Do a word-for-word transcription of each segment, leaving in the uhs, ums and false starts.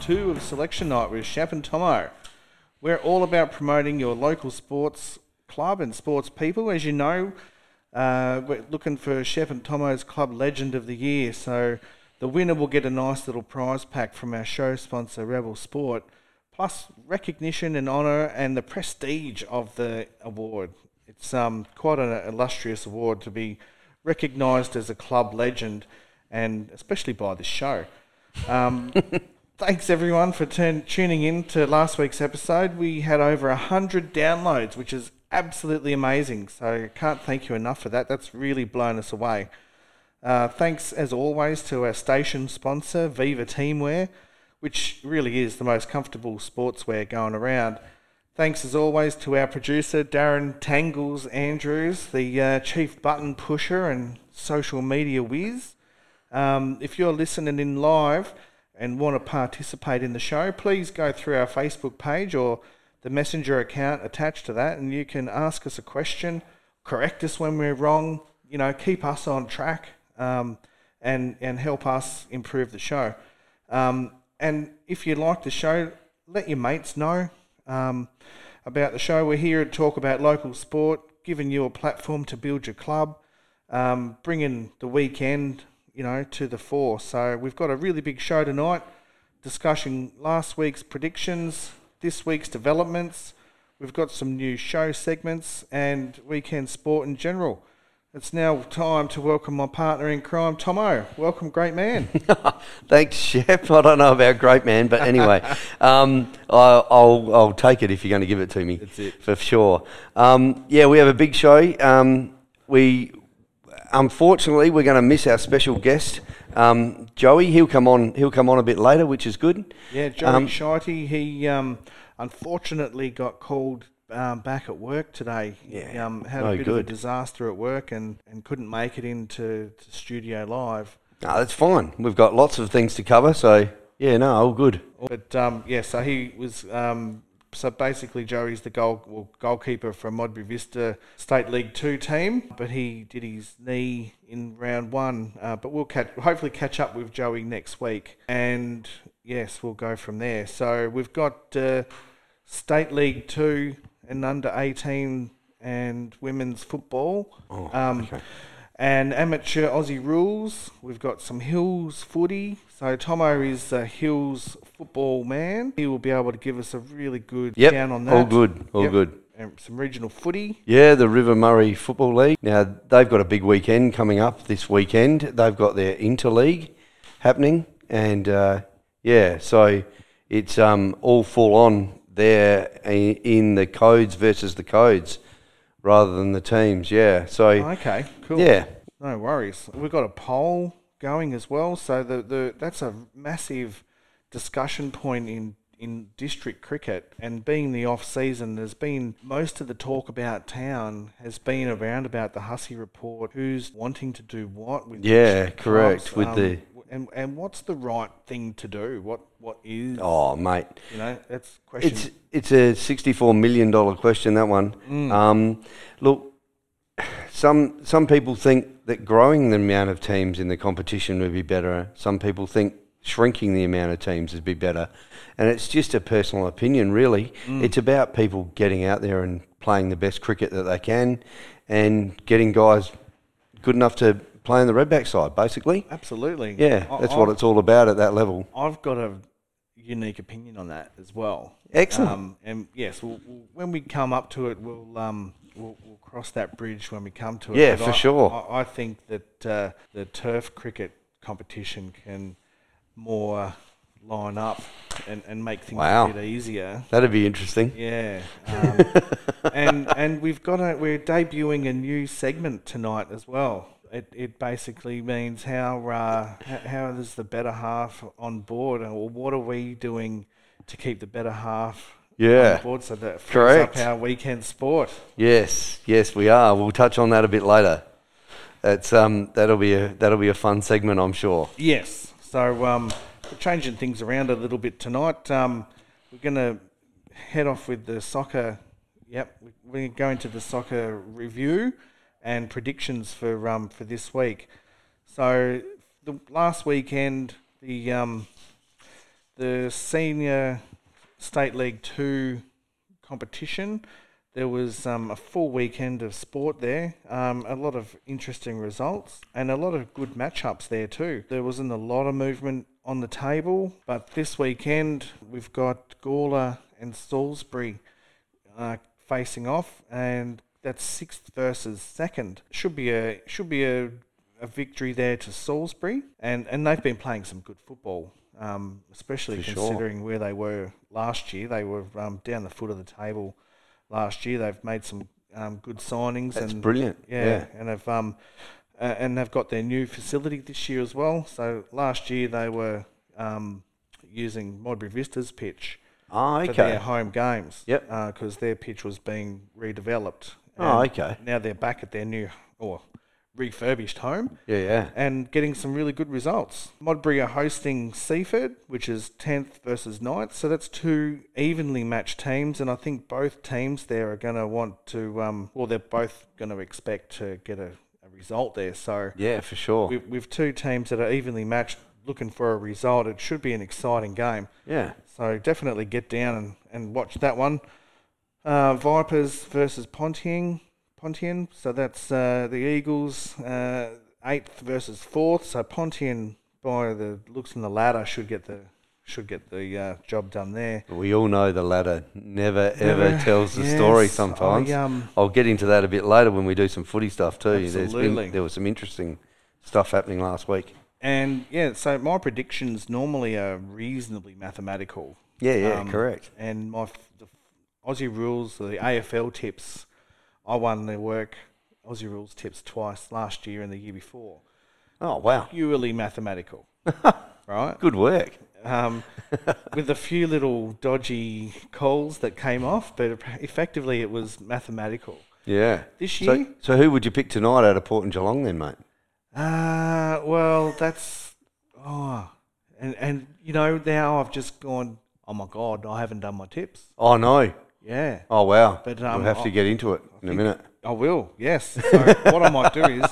two of Selection Night with Shap and Tomo. We're all about promoting your local sports club and sports people. As you know, uh, we're looking for Shap and Tomo's Club Legend of the Year, so the winner will get a nice little prize pack from our show sponsor, Rebel Sport, plus recognition and honour and the prestige of the award. It's um, quite an illustrious award to be recognised as a club legend, and especially by this show. Um, thanks, everyone, for turn- tuning in to last week's episode. We had over one hundred downloads, which is absolutely amazing, so I can't thank you enough for that. That's really blown us away. Uh, thanks, as always, to our station sponsor, Viva Teamwear, which really is the most comfortable sportswear going around. Thanks, as always, to our producer, Darren Tangles Andrews, the uh, chief button pusher and social media whiz. Um, if you're listening in live and want to participate in the show, please go through our Facebook page or the Messenger account attached to that, and you can ask us a question, correct us when we're wrong, you know, keep us on track, um, and, and help us improve the show. Um, and if you like the show, let your mates know um, about the show. We're here to talk about local sport, giving you a platform to build your club, um, bringing the weekend, you know, to the fore. So we've got a really big show tonight, discussing last week's predictions, this week's developments. We've got some new show segments and weekend sport in general. It's now time to welcome my partner in crime, Tomo. Welcome, great man. Thanks, Shep. I don't know about great man, but anyway, um, I'll, I'll I'll take it if you're going to give it to me. That's it. For sure. Um, yeah, we have a big show. Um, we unfortunately we're going to miss our special guest, um, Joey. He'll come on. He'll come on a bit later, which is good. Yeah, Joey um, Scheite. He um, unfortunately got called Um, back at work today. Yeah, um, had no a bit good. of a disaster at work and, and couldn't make it into to studio live. No, that's fine. We've got lots of things to cover, so yeah, no, all good. But um, yeah, so he was um, so basically Joey's the goal well, goalkeeper for Modbury Vista State League two team, but he did his knee in round one. Uh, but we'll catch, hopefully catch up with Joey next week, and yes, we'll go from there. So we've got uh, State League two and under eighteen and women's football. Oh, um, okay. And amateur Aussie rules. We've got some Hills Footy. So Tomo is a Hills football man. He will be able to give us a really good yep. down on that. All good, all yep. good. And some regional footy. Yeah, the River Murray Football League. Now, they've got a big weekend coming up this weekend. They've got their interleague happening. And, uh, yeah, so it's um, all full on there in the codes versus the codes rather than the teams, yeah. So okay, cool. Yeah. No worries. We've got a poll going as well, so the, the that's a massive discussion point in, in district cricket, and being the off-season, there's been most of the talk about town has been around about the Hussey report, who's wanting to do what with yeah, correct, clubs, with um, the... And and what's the right thing to do? What what is? Oh, mate, you know that's question. It's it's a sixty-four million dollar question, that one. Mm. Um, look, some some people think that growing the amount of teams in the competition would be better. Some people think shrinking the amount of teams would be better, and it's just a personal opinion, really. Mm. It's about people getting out there and playing the best cricket that they can, and getting guys good enough to play in the Redback side, basically. Absolutely. Yeah, that's I, what it's all about at that level. I've got a unique opinion on that as well. Excellent. Um, and yes, we'll, we'll, when we come up to it, we'll, um, we'll we'll cross that bridge when we come to it. Yeah, but for I, sure. I, I think that uh, the turf cricket competition can more line up and, and make things wow. a bit easier. That'd be interesting. Yeah. Um, and and we've got a, we're debuting a new segment tonight as well. It it basically means how uh, how is the better half on board, or what are we doing to keep the better half yeah. on board, so that fills up our weekend sport. Yes, yes, we are. We'll touch on that a bit later. That's um that'll be a that'll be a fun segment, I'm sure. Yes. So um, we're changing things around a little bit tonight. Um, we're gonna head off with the soccer. Yep, we're going to the soccer review and predictions for um for this week. So the last weekend, the um the senior State League two competition. There was um, a full weekend of sport there, um, a lot of interesting results and a lot of good matchups there too. There wasn't a lot of movement on the table, but this weekend we've got Gawler and Salisbury uh, facing off, and that's sixth versus second. Should be a should be a, a victory there to Salisbury, and, and they've been playing some good football. Um, especially For considering sure. where they were last year. They were um, down the foot of the table last year. They've made some um, good signings. That's and, brilliant. Yeah, yeah. and have um, uh, and they've got their new facility this year as well. So last year they were um, using Modbury Vista's pitch oh, okay. for their home games. Yep, because uh, their pitch was being redeveloped. Oh, okay. Now they're back at their new or refurbished home. Yeah, yeah. And getting some really good results. Modbury are hosting Seaford, which is tenth versus ninth. So that's two evenly matched teams, and I think both teams there are going to want to, um, well, they're both going to expect to get a, a result there. So yeah, for sure. With, with two teams that are evenly matched looking for a result, it should be an exciting game. Yeah. So definitely get down and, and watch that one. Uh, Vipers versus Pontian. Pontian, so that's uh, the Eagles, uh, eighth versus fourth. So Pontian, by the looks in the ladder, should get the should get the uh, job done there. We all know the ladder never ever never, tells the yes, story. Sometimes I, um, I'll get into that a bit later when we do some footy stuff too. Absolutely, There's been, there was some interesting stuff happening last week. And yeah, so my predictions normally are reasonably mathematical. Yeah, yeah, um, correct. And my f- the Aussie rules, the A F L tips. I won the work Aussie Rules tips twice last year and the year before. Oh, wow. Purely mathematical, right? Good work. Um, with a few little dodgy calls that came off, but effectively it was mathematical. Yeah. This year... So, so who would you pick tonight out of Port and Geelong then, mate? Uh, well, that's... Oh, and, and, you know, now I've just gone, oh, my God, I haven't done my tips. Oh, no. Yeah. Oh, wow. But, um, we'll have I, to get into it in a minute. I will, yes. So what I might do is,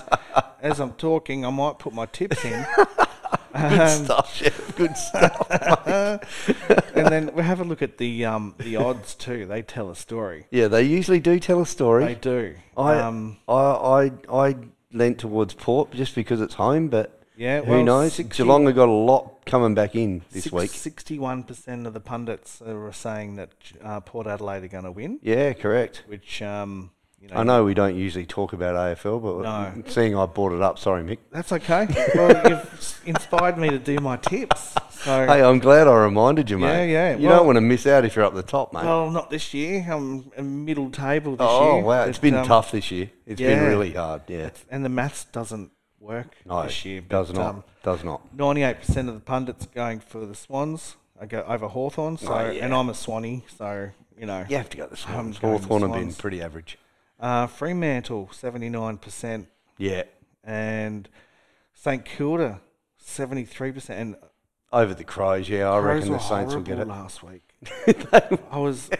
as I'm talking, I might put my tips in. Good um, stuff, Jeff. Good stuff, mate. And then we'll have a look at the um, the odds too. They tell a story. Yeah, they usually do tell a story. They do. I um, I, I, I leant towards Port just because it's home, but yeah, who well, knows? sixty Geelong have got a lot coming back in this six, week. sixty-one percent of the pundits are saying that uh, Port Adelaide are going to win. Yeah, correct. Which, um, you know... I know we don't usually talk about A F L, but no. seeing I brought it up, sorry, Mick. That's okay. Well, you've inspired me to do my tips. So hey, I'm glad I reminded you, mate. Yeah, yeah. You well, don't want to miss out if you're up the top, mate. Well, not this year. I'm a middle table this oh, year. Oh, wow. It's been um, tough this year. It's yeah. been really hard, yeah. It's, and the maths doesn't... work no, this year. Does but, not. Um, does not. ninety-eight percent of the pundits going for the Swans. I go over Hawthorn, so oh, yeah. and I'm a Swanny, so you know you have to go to the Swans. Hawthorn have been pretty average. Uh, Fremantle seventy-nine percent. Yeah, and St Kilda seventy-three percent. And over the Crows, yeah, I Crows reckon the Saints will get it. Last week, I was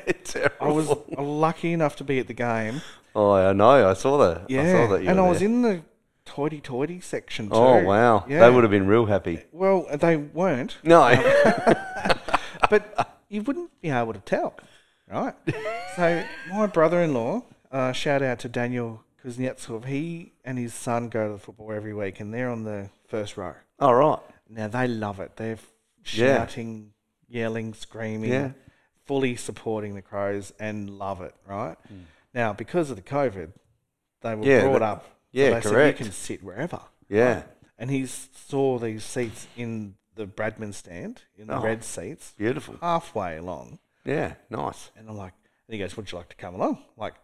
I was lucky enough to be at the game. Oh, I know. I saw that. Yeah, I saw that you and I was there. in the. Hoity-toity section too. Oh, wow. Yeah. They would have been real happy. Well, they weren't. No. Um, but you wouldn't be able to tell, right? So my brother-in-law, uh, shout out to Daniel Kuznetsov, he and his son go to the football every week and they're on the first row. Oh, right. Now, they love it. They're shouting, yeah. yelling, screaming, yeah. fully supporting the Crows and love it, right? Mm. Now, because of the COVID, they were yeah, brought up. Yeah, so correct. Said, you can sit wherever. Yeah. Right? And he saw these seats in the Bradman stand, in the oh, red seats. Beautiful. Halfway along. Yeah, nice. And I'm like, and he goes, would you like to come along? I'm like,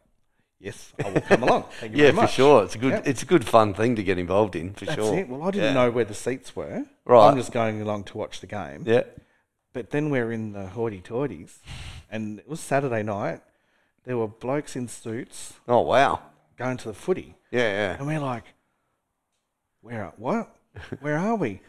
yes, I will come along. Thank you yeah, very much. Yeah, for sure. It's a good, yeah. it's a good fun thing to get involved in, for That's sure. That's it. Well, I didn't yeah. know where the seats were. Right. I'm just going along to watch the game. Yeah. But then we're in the hoity-toities, and it was Saturday night. There were blokes in suits. Oh, wow. Going to the footy. Yeah, yeah. And we're like, where are, what? Where are we?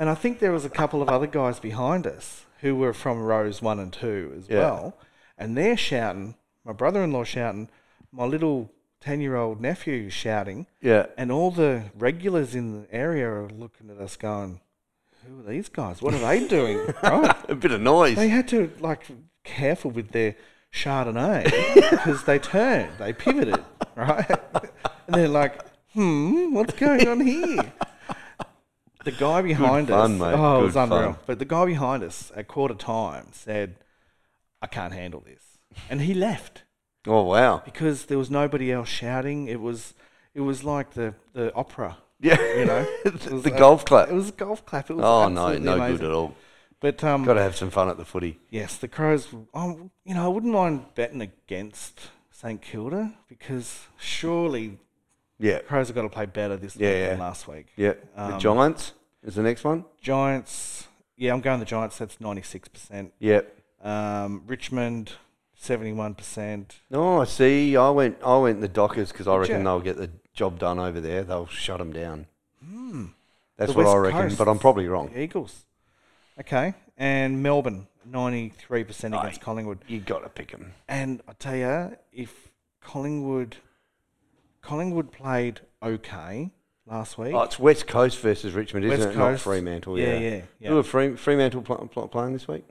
And I think there was a couple of other guys behind us who were from rows one and two as yeah. well. And they're shouting, my brother-in-law shouting, my little ten-year-old nephew shouting. Yeah. And all the regulars in the area are looking at us going, who are these guys? What are they doing? Right. A bit of noise. They had to, like, careful with their Chardonnay because they turned, they pivoted, right? And they're like, hmm, what's going on here? The guy behind fun, us, mate. oh, Good it was unreal. Fun. But the guy behind us at quarter time said, I can't handle this. And he left. Oh, wow. Because there was nobody else shouting. It was it was like the, the opera. Yeah. You know? Was, the uh, golf clap. It was a golf clap. It was oh, no, no amazing. Good at all. But um, got to have some fun at the footy. Yes, the Crows, um, you know, I wouldn't mind betting against St Kilda because surely yeah. the Crows have got to play better this yeah, week yeah. than last week. Yeah. Um, the Giants is the next one? Giants, yeah, I'm going the Giants. That's ninety-six percent. Yep. Um, Richmond... Seventy-one percent. No, I see. I went. I went the Dockers because I reckon they'll get the job done over there. They'll shut them down. Mm. That's what I reckon, but I'm probably wrong. Eagles. Okay, and Melbourne ninety-three percent against Collingwood. You got to pick them. And I tell you, if Collingwood, Collingwood played okay last week. Oh, it's West Coast versus Richmond, isn't it? Not Fremantle. Yeah, yeah. yeah. Who are Free, Fremantle pl- pl- playing this week?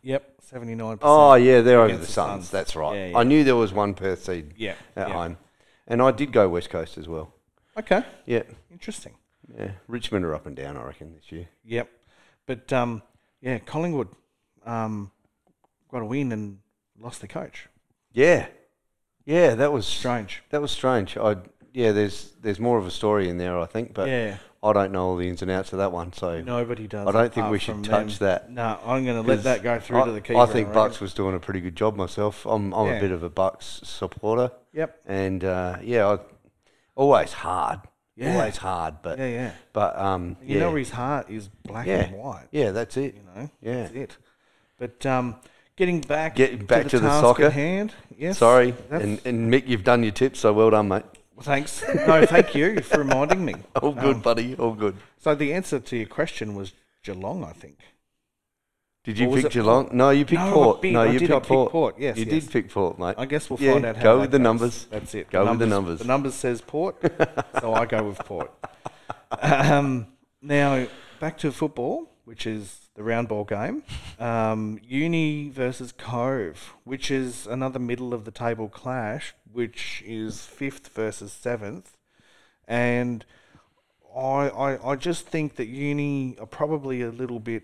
Yep, seventy-nine percent. Oh, yeah, they're over the, the Suns. Suns. That's right. Yeah, yeah. I knew there was one Perth seed yeah, at yeah. home. And I did go West Coast as well. Okay. Yeah. Interesting. Yeah. Richmond are up and down, I reckon, this year. Yep. But, um, yeah, Collingwood um, got a win and lost the coach. Yeah. Yeah, that was... Strange. That was strange. I Yeah, there's there's more of a story in there, I think, but... Yeah. I don't know all the ins and outs of that one, so nobody does. I don't think we should touch them. that. No, I'm going to let that go through I, to the keeper. I think Bucks right? was doing a pretty good job myself. I'm I'm yeah. a bit of a Bucks supporter. Yep. And uh, yeah, I, always hard, yeah. always hard. But yeah, yeah. But um, you yeah. know his heart is black yeah. and white. Yeah, that's it. You know, yeah, that's it. But um, getting back, getting back to, to the, the soccer at hand. Yes. Sorry, and and Mick, you've done your tips, so well done, mate. Well, thanks. No, thank you for reminding me. All good, um, buddy. All good. So the answer to your question was Geelong, I think. Did you pick Geelong? Port? No, you picked no, Port. No, I you did, picked I Port. Port. Yes, you yes. did pick Port, mate. I guess we'll yeah, find out how. Go with the goes. numbers. That's it. Go the numbers, with the numbers. The numbers says Port, so I go with Port. Um, now back to football, which is the round ball game. Um, Uni versus Cove, which is another middle of the table clash, which is fifth versus seventh. And I, I I just think that Uni are probably a little bit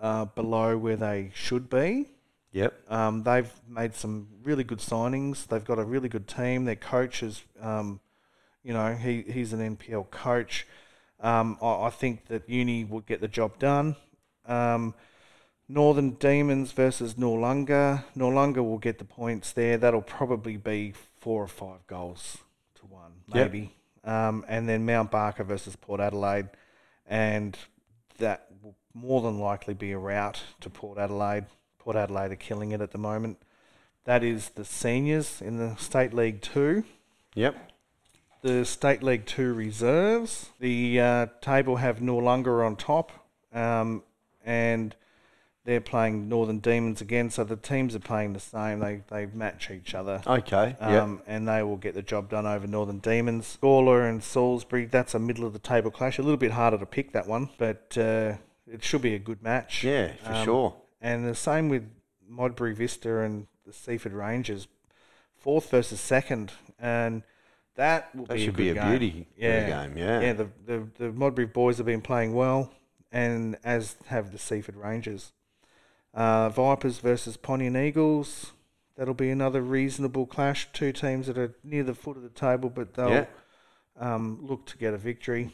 uh, below where they should be. Yep. Um, they've made some really good signings. They've got a really good team. Their coach is, um, you know, he, he's an N P L coach. Um, I, I think that Uni will get the job done. Um, Northern Demons versus Norlunga. Norlunga will get the points there. That'll probably be four or five goals to one, maybe. Yep. Um, and then Mount Barker versus Port Adelaide. And that will more than likely be a rout to Port Adelaide. Port Adelaide are killing it at the moment. That is the seniors in the State League two. Yep. The State League two reserves. The uh, table have Norlunga on top. Um, and... They're playing Northern Demons again, so the teams are playing the same. They they match each other. Okay, um, yeah. And they will get the job done over Northern Demons. Gawler and Salisbury, that's a middle-of-the-table clash. A little bit harder to pick, that one, but uh, it should be a good match. Yeah, for um, sure. And the same with Modbury Vista and the Seaford Rangers. Fourth versus second, and that will that be, a be a good game. That should be a beauty yeah. game, yeah. Yeah, the, the, the Modbury boys have been playing well, and as have the Seaford Rangers. Uh, Vipers versus Pontian Eagles. That'll be another reasonable clash. Two teams that are near the foot of the table, but they'll yeah. um, look to get a victory.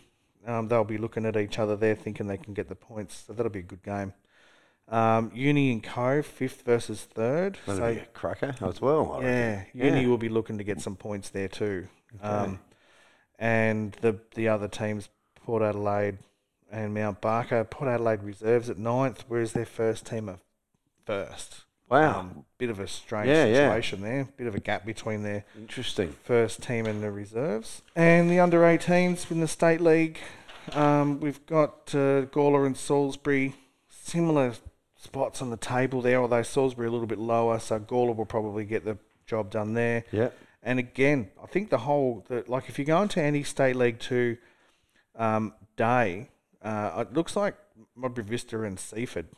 Um, they'll be looking at each other there, thinking they can get the points. So that'll be a good game. Um, Uni and Cove, fifth versus third. That'll so be a cracker as well. I yeah, reckon. Uni yeah. will be looking to get some points there too. Okay. Um, and the the other teams, Port Adelaide and Mount Barker. Port Adelaide reserves at ninth, whereas their first team are first. Wow. Um, bit of a strange yeah, situation yeah. there. Bit of a gap between their Interesting. first team and the reserves. And the under eighteens in the State League, um, we've got uh, Gawler and Salisbury, similar spots on the table there, although Salisbury a little bit lower, so Gawler will probably get the job done there. Yeah. And again, I think the whole, the, like if you go into any State League two um, day, uh, it looks like Modbury Vista and Seaford.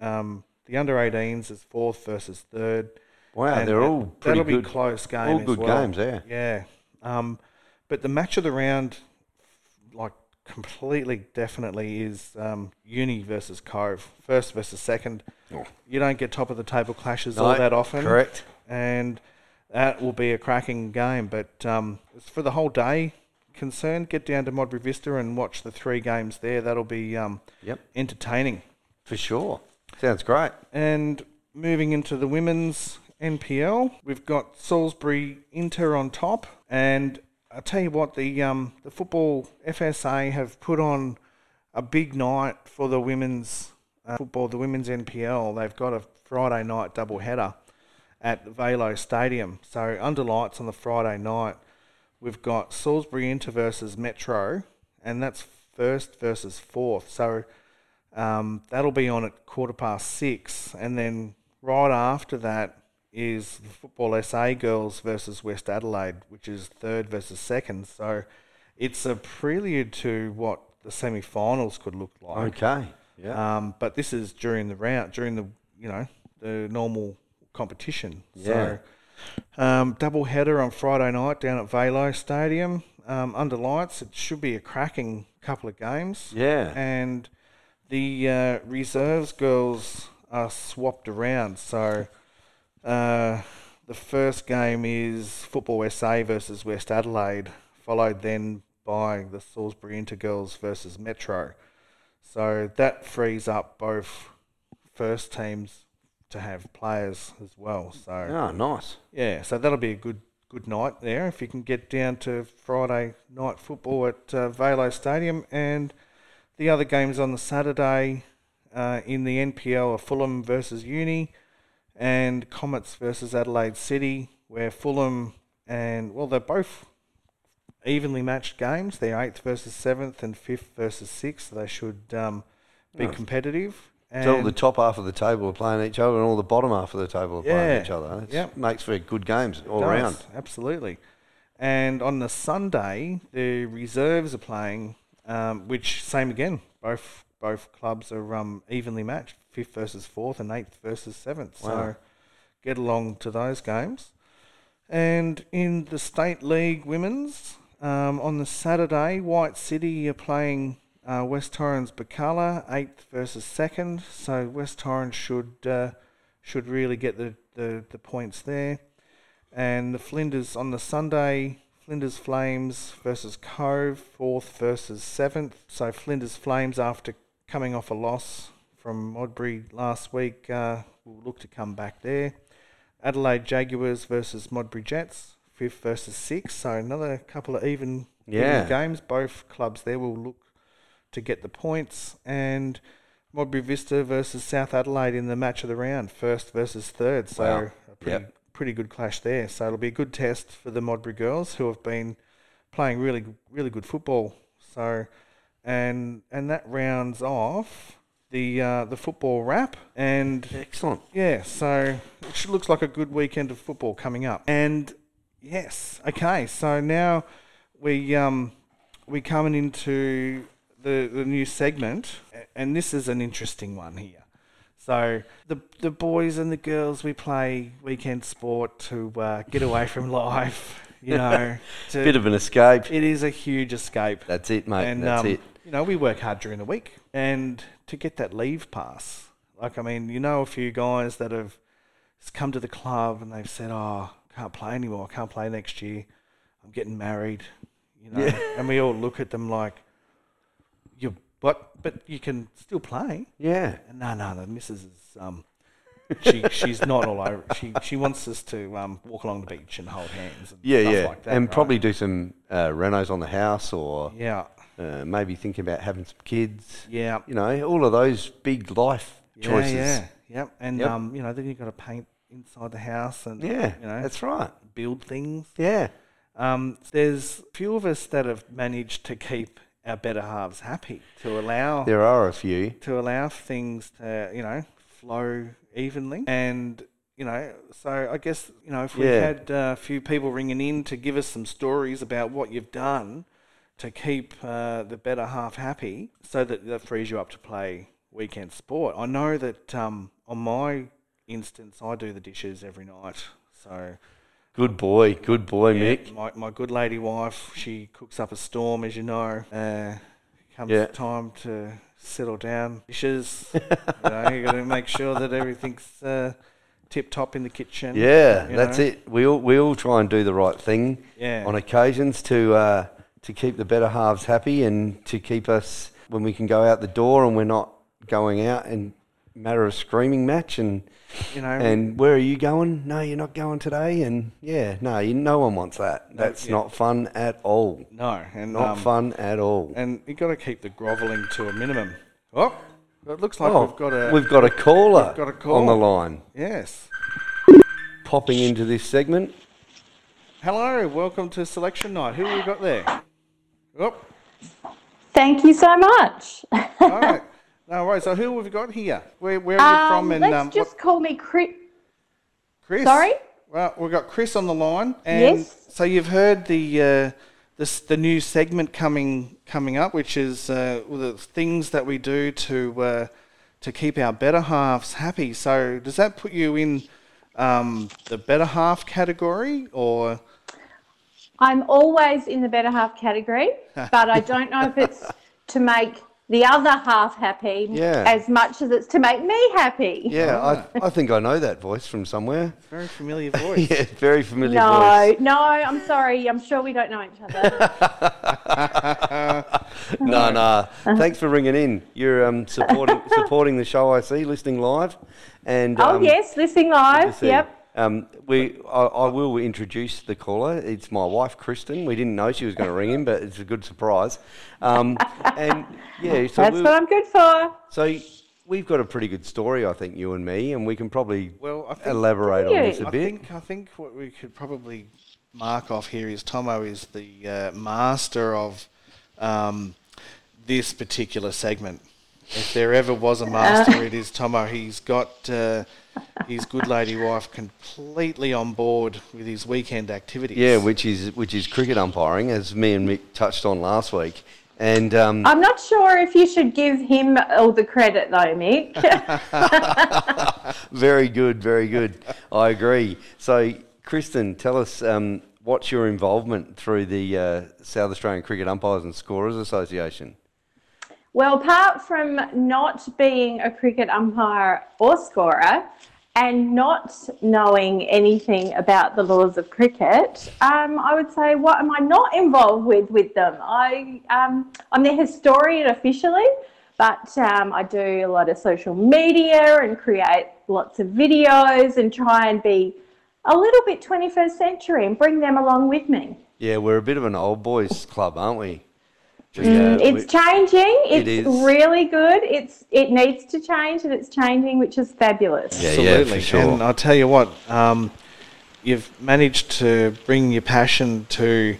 Um, the under eighteens is fourth versus third. Wow, and they're all that, pretty good. That'll be close game all as good well. Games, yeah. Yeah. Um, but the match of the round, like, completely, definitely is um, Uni versus Cove. First versus second. Oh. You don't get top-of-the-table clashes no, all that often. Correct. And that will be a cracking game. But um, for the whole day concerned, get down to Modbury Vista and watch the three games there. That'll be um, yep. entertaining. For sure. Sounds great. And moving into the women's N P L, we've got Salisbury Inter on top. And I tell you what, the um, the football F S A have put on a big night for the women's uh, football, the women's N P L. They've got a Friday night doubleheader at the Velo Stadium. So under lights on the Friday night, we've got Salisbury Inter versus Metro, and that's first versus fourth. So um, that'll be on at quarter past six. And then right after that is the Football S A Girls versus West Adelaide, which is third versus second. So it's a prelude to what the semi-finals could look like. Okay, yeah. Um, but this is during the round, during the, you know, the normal competition. Yeah. So um, double header on Friday night down at Velo Stadium um, under lights. It should be a cracking couple of games. Yeah. And the uh, reserves girls are swapped around. So uh, the first game is Football S A versus West Adelaide, followed then by the Salisbury Inter Girls versus Metro. So that frees up both first teams to have players as well. So oh, nice. Yeah, so that'll be a good good night there if you can get down to Friday night football at uh, Velo Stadium. And the other games on the Saturday uh, in the N P L are Fulham versus Uni and Comets versus Adelaide City, where Fulham and, well, they're both evenly matched games. They're eighth versus seventh and fifth versus sixth. So they should um, be nice. competitive. And so all the top half of the table are playing each other and all the bottom half of the table are yeah, playing each other. It yep. makes for good games all does, around. Absolutely. And on the Sunday, the reserves are playing, um, which, same again, both both clubs are um, evenly matched, fifth versus fourth and eighth versus seventh. Wow. So get along to those games. And in the State League Women's, um, on the Saturday, White City are playing Uh, West Torrens Bacala, eighth versus second. So West Torrens should uh, should really get the, the, the points there. And the Flinders on the Sunday, Flinders Flames versus Cove, fourth versus seventh. So Flinders Flames, after coming off a loss from Modbury last week, uh, will look to come back there. Adelaide Jaguars versus Modbury Jets, fifth versus sixth. So another couple of even, yeah. even games. Both clubs there will look to get the points. And Modbury Vista versus South Adelaide in the match of the round, first versus third. So wow. a pretty, yep. pretty good clash there. So it'll be a good test for the Modbury girls, who have been playing really, really good football. So and and that rounds off the uh, the football wrap. And excellent. Yeah. So it looks like a good weekend of football coming up. And yes, okay. So now we um we coming into The, the new segment, and this is an interesting one here. So the the boys and the girls, we play weekend sport to uh, get away from life, you know. To, bit of an escape. It is a huge escape. That's it, mate. And, That's um, it. You know, we work hard during the week, and to get that leave pass, like I mean, you know, a few guys that have come to the club and they've said, "Oh, can't play anymore. I can't play next year. I'm getting married," you know. Yeah. And we all look at them like, You but but you can still play. Yeah. No, no, the missus is um she she's not all over. She she wants us to um walk along the beach and hold hands. And yeah, stuff yeah, like that, and right? Probably do some uh, renos on the house, or yeah, uh, maybe think about having some kids. Yeah, you know, all of those big life yeah, choices. Yeah, yeah, and yep. um you know, then you have got to paint inside the house and yeah, you know, that's right. Build things. Yeah. Um, there's few of us that have managed to keep our better halves happy, to allow there are a few to allow things to, you know, flow evenly. And, you know, so I guess, you know, if we yeah. had a few people ringing in to give us some stories about what you've done to keep uh, the better half happy, so that that frees you up to play weekend sport. I know that um, on my instance, I do the dishes every night. So good boy, good boy, yeah, Mick. My my good lady wife, she cooks up a storm, as you know. Uh, comes yeah. time to settle down, dishes. You know, you got to make sure that everything's uh, tip top in the kitchen. Yeah, that's know. it. We all we all try and do the right thing yeah. on occasions to uh, to keep the better halves happy and to keep us when we can go out the door and we're not going out and matter of screaming match and you know and where are you going? No, you're not going today. And yeah, no, you, no one wants that. No, That's yeah. not fun at all. No, and not um, fun at all. And you got to keep the grovelling to a minimum. Oh, it looks like oh, we've got a we've got a caller got a call. on the line. Yes, popping into this segment. Hello, welcome to Selection Night. Who have you got there? Oh, thank you so much. All right. No worries. So who have we got here? Where, where are um, you from? And let's um, just what? call me Chris. Chris. Sorry. Well, we've got Chris on the line. And yes. So you've heard the uh, this the new segment coming coming up, which is uh, the things that we do to uh, to keep our better halves happy. So does that put you in um, the better half category, or? I'm always in the better half category, but I don't know if it's to make the other half happy yeah. as much as it's to make me happy. Yeah, ah. I I think I know that voice from somewhere. Very familiar voice. yeah, very familiar no, voice. No, no, I'm sorry. I'm sure we don't know each other. no, no. Thanks for ringing in. You're um, supporting supporting the show, I see, listening live. and um, Oh, yes, listening live, yep. Um, we, I, I will introduce the caller. It's my wife, Kristen. We didn't know she was going to ring in, but it's a good surprise. Um, and yeah, so that's we, what I'm good for. So we've got a pretty good story, I think, you and me, and we can probably well, I think, elaborate on this a I bit. Think, I think what we could probably mark off here is Tomo is the uh, master of um, this particular segment. If there ever was a master, it is Tomo. He's got uh, his good lady wife completely on board with his weekend activities. Yeah, which is which is cricket umpiring, as me and Mick touched on last week. And um, I'm not sure if you should give him all the credit, though, Mick. Very good, very good. I agree. So, Kristen, tell us um, what's your involvement through the uh, South Australian Cricket Umpires and Scorers Association? Well, apart from not being a cricket umpire or scorer and not knowing anything about the laws of cricket, um, I would say what am I not involved with with them? I, um, I'm the historian officially, but um, I do a lot of social media and create lots of videos and try and be a little bit twenty-first century and bring them along with me. Yeah, we're a bit of an old boys club, aren't we? Mm, it's we, changing. It's it really good. It's It needs to change, and it's changing, which is fabulous. Yeah, absolutely. Yeah, for sure. And I'll tell you what, um, you've managed to bring your passion to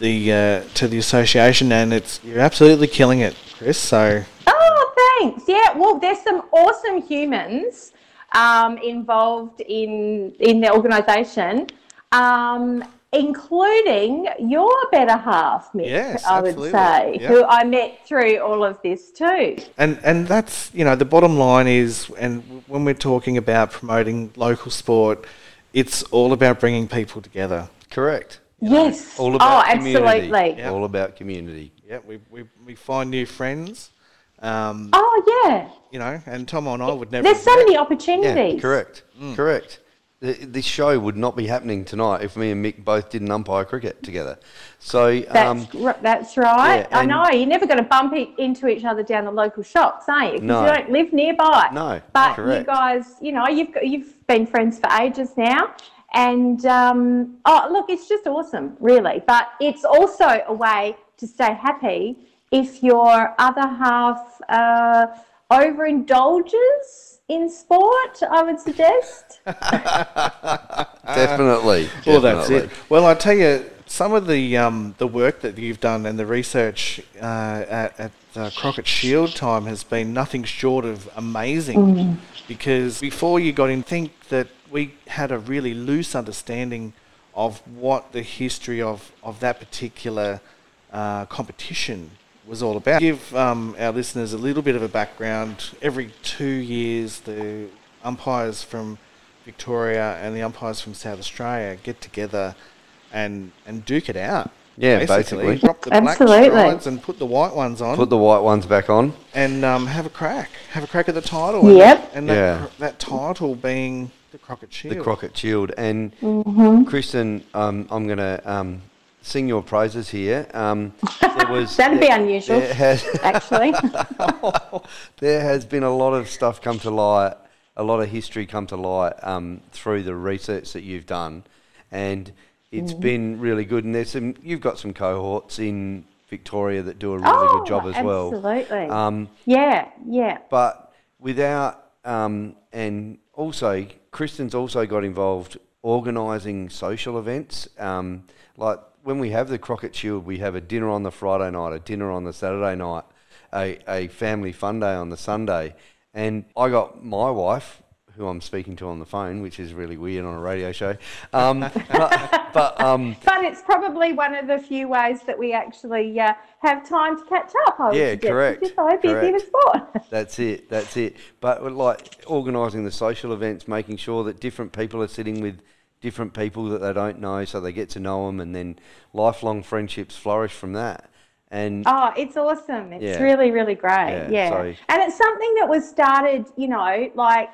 the uh, to the association, and it's you're absolutely killing it, Chris. So. Oh, thanks. Yeah, well, there's some awesome humans um, involved in, in the organisation. Um including your better half, Mick, yes, I would say, yep. who I met through all of this too. And and that's, you know, the bottom line is, and when we're talking about promoting local sport, it's all about bringing people together. Correct. You yes. Know, all about oh, community. Absolutely. Yep. All about community. Yeah, we, we we find new friends. Um, oh, yeah. You know, and Tom and I would never... There's so many opportunities. Yeah, correct, mm. correct. This show would not be happening tonight if me and Mick both didn't umpire cricket together. So um, that's, r- that's right. Yeah, I know. You're never going to bump e- into each other down the local shops, are you? Because no. you don't live nearby. No, but correct. You guys, you know, you've got, you've been friends for ages now, and um, oh, look, it's just awesome, really. But it's also a way to stay happy if your other half uh, overindulges. In sport, I would suggest. Definitely. Well, that's it. Well, I tell you, some of the um, the work that you've done and the research uh, at, at uh, Crockett Shield time has been nothing short of amazing. Mm. Because before you got in, think that we had a really loose understanding of what the history of, of that particular uh, competition was all about. Give um, our listeners a little bit of a background. Every two years, the umpires from Victoria and the umpires from South Australia get together and, and duke it out. Yeah, basically. basically. Drop the Absolutely. black strides and put the white ones on. Put the white ones back on. And um, have a crack. Have a crack at the title. Yep. And, and yeah. that, that title being the Crockett Shield. The Crockett Shield. And, mm-hmm. Kristen, um, I'm going to um, sing your praises here. Um, there was, That'd there, be unusual, has, actually. There has been a lot of stuff come to light, a lot of history come to light um, through the research that you've done. And... It's been really good, and there's some. You've got some cohorts in Victoria that do a really oh, good job as absolutely. well. Absolutely. Um, yeah, yeah. But without, um, and also, Kristen's also got involved organising social events. Um, like when we have the Crockett Shield, we have a dinner on the Friday night, a dinner on the Saturday night, a, a family fun day on the Sunday, and I got my wife, who I'm speaking to on the phone, which is really weird on a radio show. Um, but, but, um, but it's probably one of the few ways that we actually uh, have time to catch up. I yeah, correct. It's so busy with sport. That's it, that's it. But like organising the social events, making sure that different people are sitting with different people that they don't know, so they get to know them, and then lifelong friendships flourish from that. And oh, it's awesome. It's yeah. really, really great. Yeah. yeah. So, and it's something that was started, you know, like,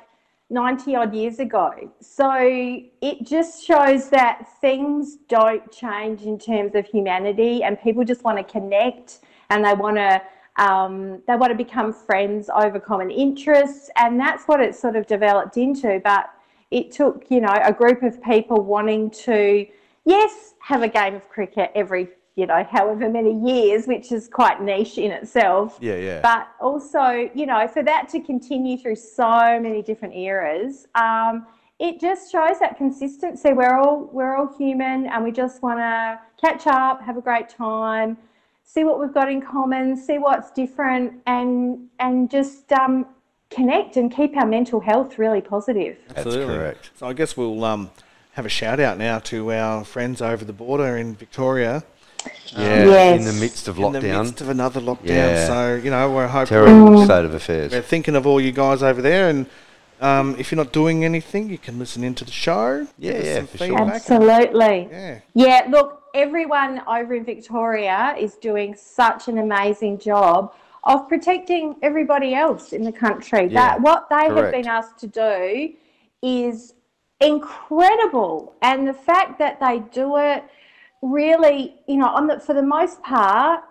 ninety odd years ago. So it just shows that things don't change in terms of humanity, and people just want to connect, and they want to um, they want to become friends over common interests, and that's what it sort of developed into. But it took, you know, a group of people wanting to, yes, have a game of cricket every, you know, however many years, which is quite niche in itself. Yeah, yeah. But also, you know, for that to continue through so many different eras, um, it just shows that consistency. We're all we're all human, and we just want to catch up, have a great time, see what we've got in common, see what's different, and and just um, connect and keep our mental health really positive. Absolutely. That's correct. So I guess we'll um, have a shout out now to our friends over the border in Victoria. Yeah, yes. in the midst of lockdown. In the midst of another lockdown. Yeah. So, you know, we're hoping... Terrible state of affairs. We're thinking of all you guys over there, and um, if you're not doing anything, you can listen into the show. Yeah, yeah, for sure. Absolutely. Yeah. yeah, look, everyone over in Victoria is doing such an amazing job of protecting everybody else in the country. Yeah, that what they correct. have been asked to do is incredible, and the fact that they do it really, you know, on the, for the most part,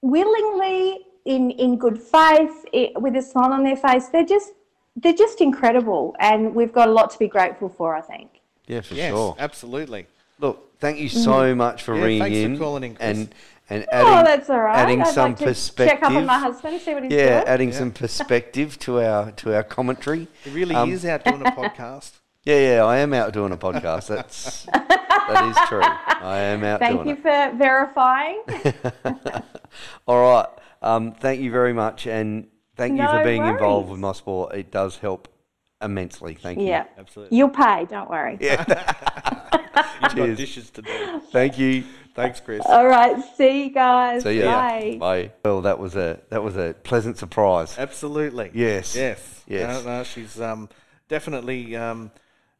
willingly, in, in good faith, it, with a smile on their face, they're just they're just incredible, and we've got a lot to be grateful for, I think. Yeah, for yes, sure. absolutely. Look, thank you so much for yeah, ringing thanks in, for calling in, Chris. and and adding, oh, that's all right. adding I'd some like to perspective. Check up on my husband, see what he's yeah, doing. adding yeah. some perspective to our to our commentary. It really um, is out doing a podcast. Yeah, yeah, I am out doing a podcast. That's that is true. I am out thank doing it. Thank you for verifying. All right. Um, thank you very much, and thank no you for being worries. involved with my sport. It does help immensely. Thank you. Yeah, absolutely. You'll pay. Don't worry. Yeah. You've got dishes to do. Thank you. Thanks, Chris. All right. See you guys. See you. Bye. Bye. Well, that was a that was a pleasant surprise. Absolutely. Yes. Yes. Yes. No, no, she's um definitely um.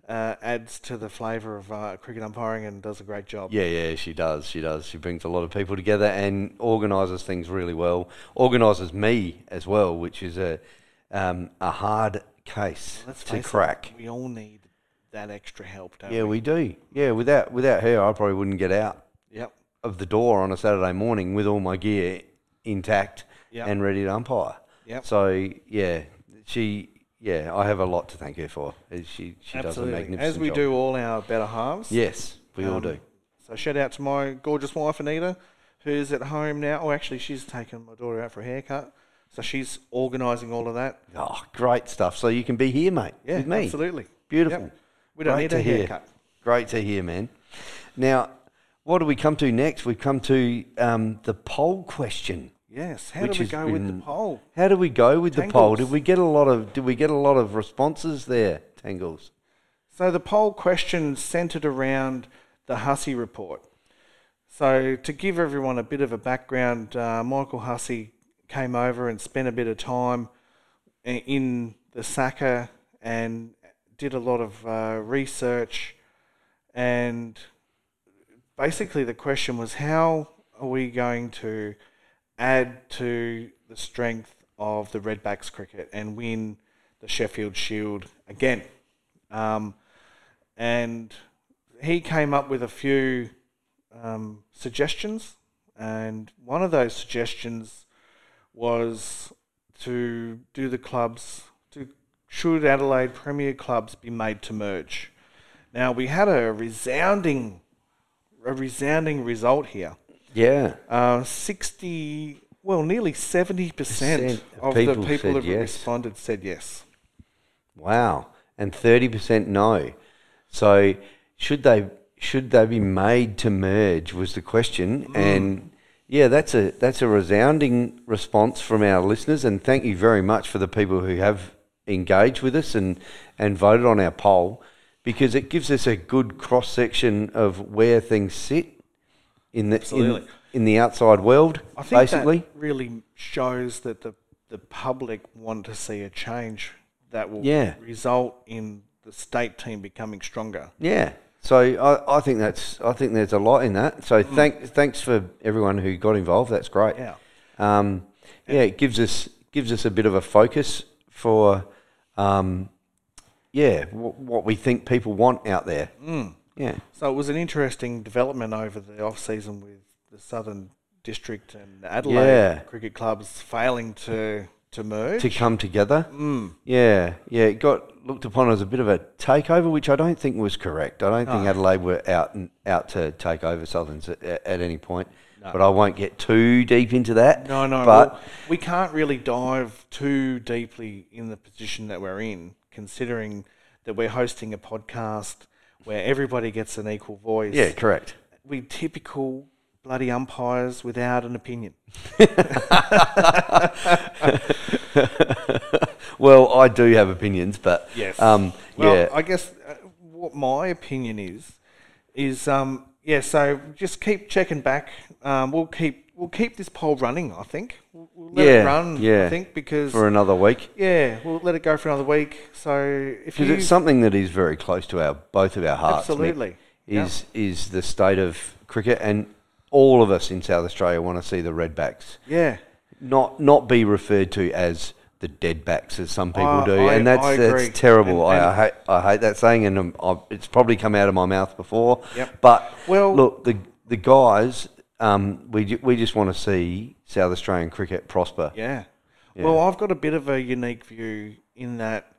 Uh, adds to the flavour of uh, cricket umpiring and does a great job. Yeah, yeah, she does, she does. She brings a lot of people together and organises things really well. Organises me as well, which is a um, a hard case well, to crack. It, we all need that extra help, don't yeah, we? Yeah, we do. Yeah, without without her, I probably wouldn't get out yep. of the door on a Saturday morning with all my gear intact yep. and ready to umpire. Yep. So, yeah, she... Yeah, I have a lot to thank her for. She she Absolutely. does a magnificent job. As we job. do all our better halves. Yes, we um, all do. So shout out to my gorgeous wife, Anita, who's at home now. Oh, actually, she's taken my daughter out for a haircut. So she's organising all of that. Oh, great stuff. So you can be here, mate, yeah, with me. Absolutely. Beautiful. Yep. We don't great need a haircut. Hear. Great to hear, man. Now, what do we come to next? We've come to um, the poll question. Yes. How do we go been, with the poll? How do we go with Tangles. the poll? Did we get a lot of did we get a lot of responses there, Tangles? So the poll question centred around the Hussey report. So to give everyone a bit of a background, uh, Michael Hussey came over and spent a bit of time in the S A C A and did a lot of uh, research, and basically the question was, how are we going to add to the strength of the Redbacks cricket and win the Sheffield Shield again? Um, and he came up with a few um, suggestions, and one of those suggestions was to do the clubs, to should Adelaide Premier clubs be made to merge? Now, we had a resounding, a resounding result here. Yeah. Uh, sixty, well, nearly seventy percent Percent of, of people the people who yes. responded said yes. Wow. And thirty percent no. So should they should they be made to merge was the question. Mm. And yeah, that's a that's a resounding response from our listeners, and thank you very much for the people who have engaged with us and, and voted on our poll, because it gives us a good cross section of where things sit in the in, in the outside world. I think basically that really shows that the the public want to see a change that will yeah. result in the state team becoming stronger. Yeah. So I, I think that's I think there's a lot in that. So mm. thank thanks for everyone who got involved. That's great. Yeah. Um, yeah. It gives us gives us a bit of a focus for, um, yeah, w- what we think people want out there. Mm. Yeah. So it was an interesting development over the off season with the Southern District and Adelaide yeah. cricket clubs failing to. To merge, to come together, mm. yeah, yeah, it got looked upon as a bit of a takeover, which I don't think was correct. I don't no. think Adelaide were out and out to take over Southerns at, at any point. No. But I won't get too deep into that. No, no, but well, we can't really dive too deeply in the position that we're in, considering that we're hosting a podcast where everybody gets an equal voice. Yeah, correct. We typical. Bloody umpires without an opinion. Well, I do have opinions, but yes. Um, well, yeah. I guess what my opinion is is um, yeah. So just keep checking back. Um, we'll keep we'll keep this poll running. I think we'll, we'll let yeah, it run. Yeah. I think because for another week. Yeah, we'll let it go for another week. So if you, it's something that is very close to our both of our hearts. Absolutely. Mick, is yeah. is the state of cricket, and all of us in South Australia want to see the Redbacks. Yeah. Not not be referred to as the Deadbacks, as some people uh, do. I, and that's I agree. That's terrible. And, and I, I, hate, I hate that saying, and I've, it's probably come out of my mouth before. Yep. But, well, look, the the guys, um, we we just want to see South Australian cricket prosper. Yeah. yeah. Well, I've got a bit of a unique view in that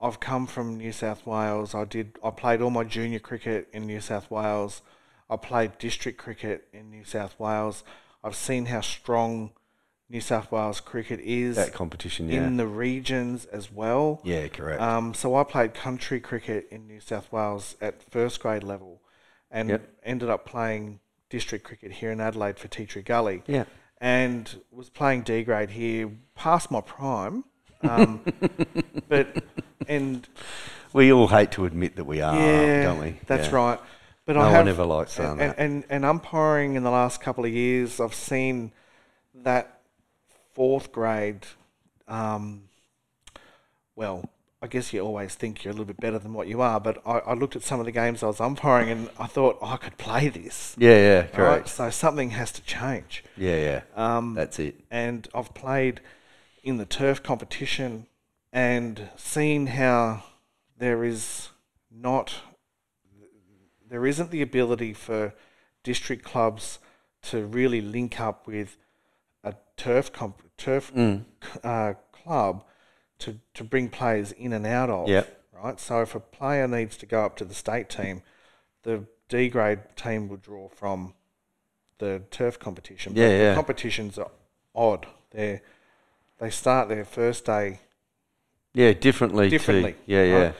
I've come from New South Wales. I did. I played all my junior cricket in New South Wales. I played district cricket in New South Wales. I've seen how strong New South Wales cricket is. That competition, yeah. In the regions as well. Yeah, correct. Um, so I played country cricket in New South Wales at first grade level and yep. ended up playing district cricket here in Adelaide for Tea Tree Gully. Yeah. And was playing D grade here past my prime. Um, but and we all hate to admit that we are, yeah, don't we? That's yeah. right. But no I have, one ever likes saying that. And, and, and umpiring in the last couple of years, I've seen that fourth grade, um, well, I guess you always think you're a little bit better than what you are, but I, I looked at some of the games I was umpiring and I thought, oh, I could play this. Yeah, yeah, correct. Right? So something has to change. Yeah, yeah, um, that's it. And I've played in the turf competition and seen how there is not... There isn't the ability for district clubs to really link up with a turf comp, turf mm. uh, club to, to bring players in and out of. Yep. Right. So if a player needs to go up to the state team, the D grade team will draw from the turf competition. But yeah, yeah. The competitions are odd. They they start their first day. Yeah, differently. Differently. To, yeah, right? yeah, so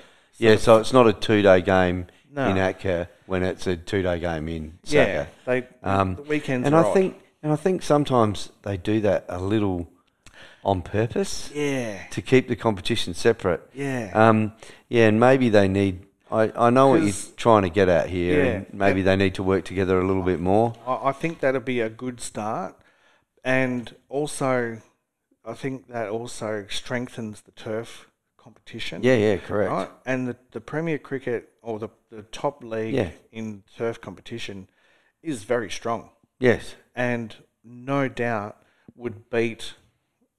yeah. So it's not a two day game. No. In A C C A, when it's a two-day game in S A C A. Yeah, they, um, the weekends and are I odd. think and I think sometimes they do that a little on purpose. Yeah. To keep the competition separate. Yeah. Um, yeah, and maybe they need I, I know what you're trying to get at here. Yeah, and maybe they need to work together a little bit more. I, I think that'll be a good start. And also, I think that also strengthens the turf competition. Yeah, yeah, correct. Right? And the, the Premier Cricket, or the, the top league yeah. in turf competition is very strong. Yes. And no doubt would beat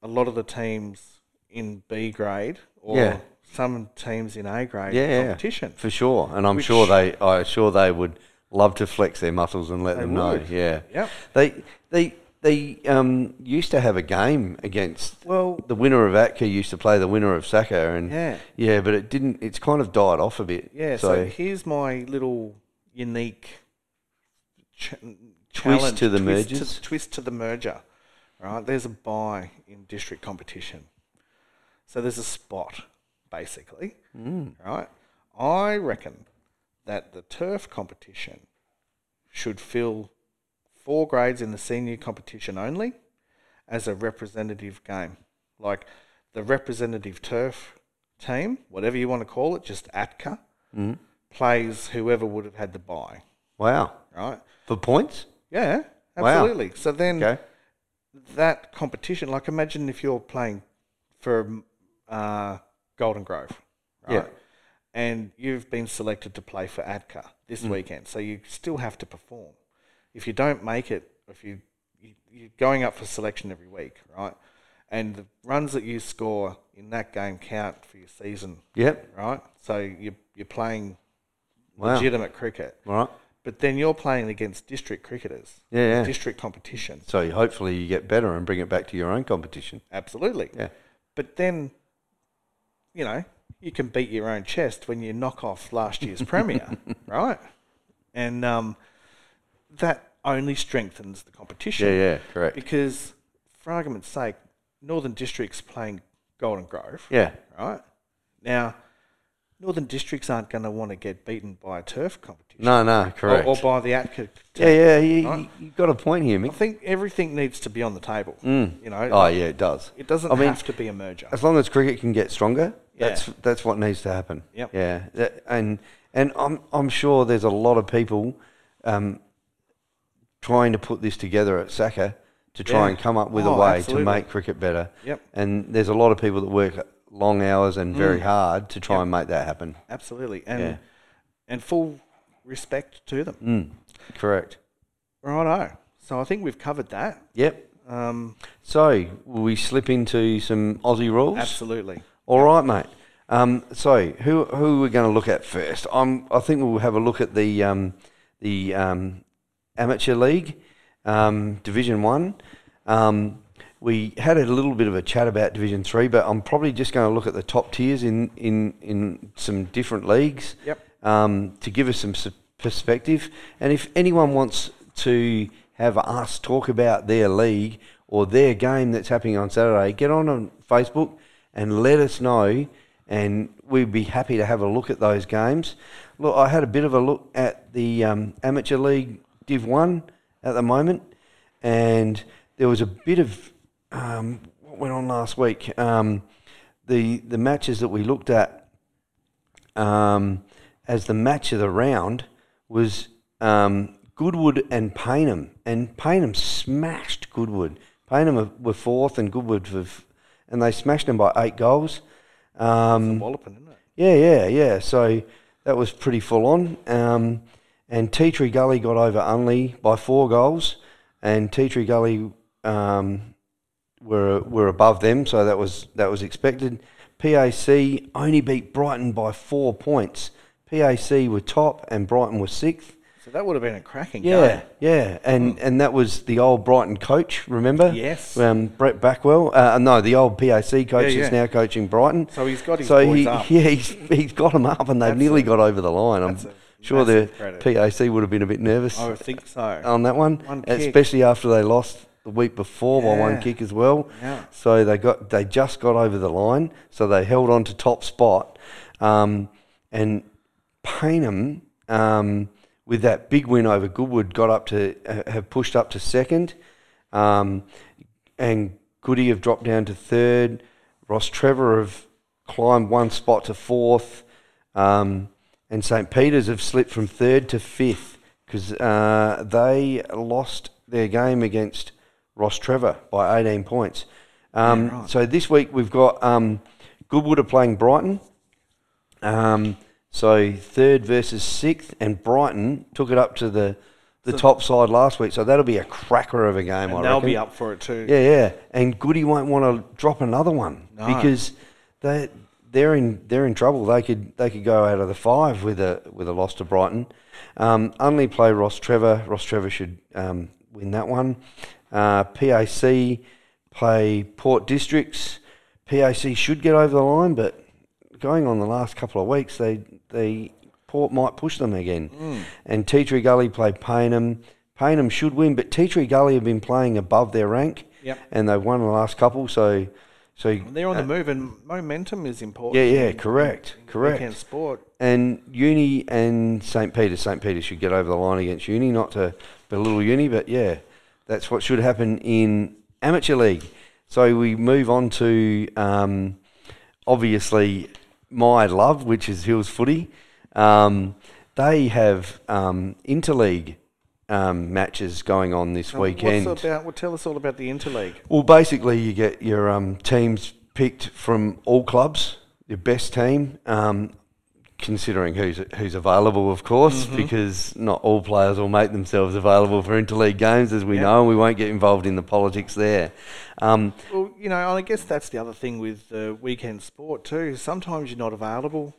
a lot of the teams in B grade or... Yeah. Some teams in A grade yeah, competition yeah, for sure, and I'm Which sure they, I'm sure they would love to flex their muscles and let them would. know. Yeah, yep. They, they, they um, used to have a game against. Well, the winner of Atka used to play the winner of Saka, and yeah, yeah, but it didn't. It's kind of died off a bit. Yeah. So, so here's my little unique ch- twist to the twist mergers. To, twist to the merger. Right, there's a bye in district competition, so there's a spot. Basically, mm. right? I reckon that the turf competition should fill four grades in the senior competition only as a representative game. Like the representative turf team, whatever you want to call it, just Atka, mm. plays whoever would have had the bye. Wow. Right? For points? Yeah, absolutely. Wow. So then okay. that competition, like imagine if you're playing for... Uh, Golden Grove, right? Yeah. And you've been selected to play for Atka this mm. weekend, so you still have to perform. If you don't make it, if you, you you're going up for selection every week, right? And the runs that you score in that game count for your season. Yep. Right. So you you're playing wow. legitimate cricket, right? But then you're playing against district cricketers, yeah, yeah, district competition. So hopefully you get better and bring it back to your own competition. Absolutely. Yeah. But then. You know, you can beat your own chest when you knock off last year's Premier, right? And um, that only strengthens the competition. Yeah, yeah, correct. Because, for argument's sake, Northern District's playing Golden Grove. Yeah. Right? Now, Northern Districts aren't going to want to get beaten by a turf competition. No, no, correct. Or, or by the Atka. Yeah, yeah, you, right? You've got a point here, Mick. I think everything needs to be on the table. Mm. You know. Oh, yeah, it does. It doesn't I have mean, to be a merger. As long as cricket can get stronger... Yeah. That's that's what needs to happen. Yep. Yeah. That, and and I'm I'm sure there's a lot of people um, trying to put this together at Saka to try yeah. and come up with oh, a way absolutely. to make cricket better. Yep. And there's a lot of people that work long hours and mm. very hard to try yep. and make that happen. Absolutely. And yeah. and full respect to them. Mm. Correct. Righto. So I think we've covered that. Yep. Um, so will we slip into some Aussie rules? Absolutely. All right, mate. Um, so, who who are we going to look at first? I'm, I think we'll have a look at the um, the um, amateur league, um, Division One. Um, we had a little bit of a chat about Division Three, but I'm probably just going to look at the top tiers in in, in some different leagues. Yep. Um, to give us some perspective, and if anyone wants to have us talk about their league or their game that's happening on Saturday, get on on Facebook. And let us know, and we'd be happy to have a look at those games. Look, I had a bit of a look at the um, Amateur League Div one at the moment, and there was a bit of um, what went on last week. Um, the the matches that we looked at um, as the match of the round was um, Goodwood and Payneham, and Payneham smashed Goodwood. Payneham were fourth, and Goodwood were... F- And they smashed them by eight goals. Um, That's a walloping, isn't it? Yeah, yeah, yeah. So that was pretty full on. Um, and Tea Tree Gully got over Unley by four goals, and Tea Tree Gully um, were were above them, so that was that was expected. P A C only beat Brighton by four points. P A C were top, and Brighton were sixth. So that would have been a cracking yeah, game. Yeah, yeah. And, mm. and that was the old Brighton coach, remember? Yes. Um, Brett Backwell. Uh, no, the old P A C coach yeah, yeah. is now coaching Brighton. So he's got his so boys he, up. Yeah, he's, he's got them up and they've Absolutely. nearly got over the line. I'm sure the credit. P A C would have been a bit nervous. I would think so. On that one. one especially after they lost the week before yeah. by one kick as well. Yeah. So they got they just got over the line. So they held on to top spot. Um, and Payneham... Um, with that big win over Goodwood, got up to uh, have pushed up to second, um, and Goody have dropped down to third. Ross Trevor have climbed one spot to fourth, um, And St Peters have slipped from third to fifth because uh, they lost their game against Ross Trevor by eighteen points. Um, yeah, right. So this week we've got um, Goodwood are playing Brighton. Um, so third versus sixth, and Brighton took it up to the, the so top side last week. So that'll be a cracker of a game, and I reckon. They'll be up for it too. Yeah, yeah. And Goody won't want to drop another one no. because they they're in they're in trouble. They could they could go out of the five with a with a loss to Brighton. Um, only play Ross Trevor. Ross Trevor should um, win that one. Uh, P A C play Port Districts. P A C should get over the line, but going on the last couple of weeks, they they Port might push them again. Mm. And Tea Tree Gully play Payneham. Payneham should win, but Tea Tree Gully have been playing above their rank, yep. and they've won the last couple. So, so well, they're on uh, the move, and momentum is important. Yeah, yeah, in, correct, in, in correct. Weekend sport. And Uni and St Peters. St Peters should get over the line against Uni. Not to belittle Uni, but yeah, that's what should happen in amateur league. So we move on to um, obviously my love, which is Hills Footy. Um, they have um, interleague um, matches going on this um, weekend. What's about, well, tell us all about the interleague. Well, basically you get your um, teams picked from all clubs, your best team, um, considering who's who's available, of course, mm-hmm. because not all players will make themselves available for interleague games, as we yep. know, and we won't get involved in the politics there. Um, well, you know, I guess that's the other thing with uh, weekend sport too. Sometimes you're not available.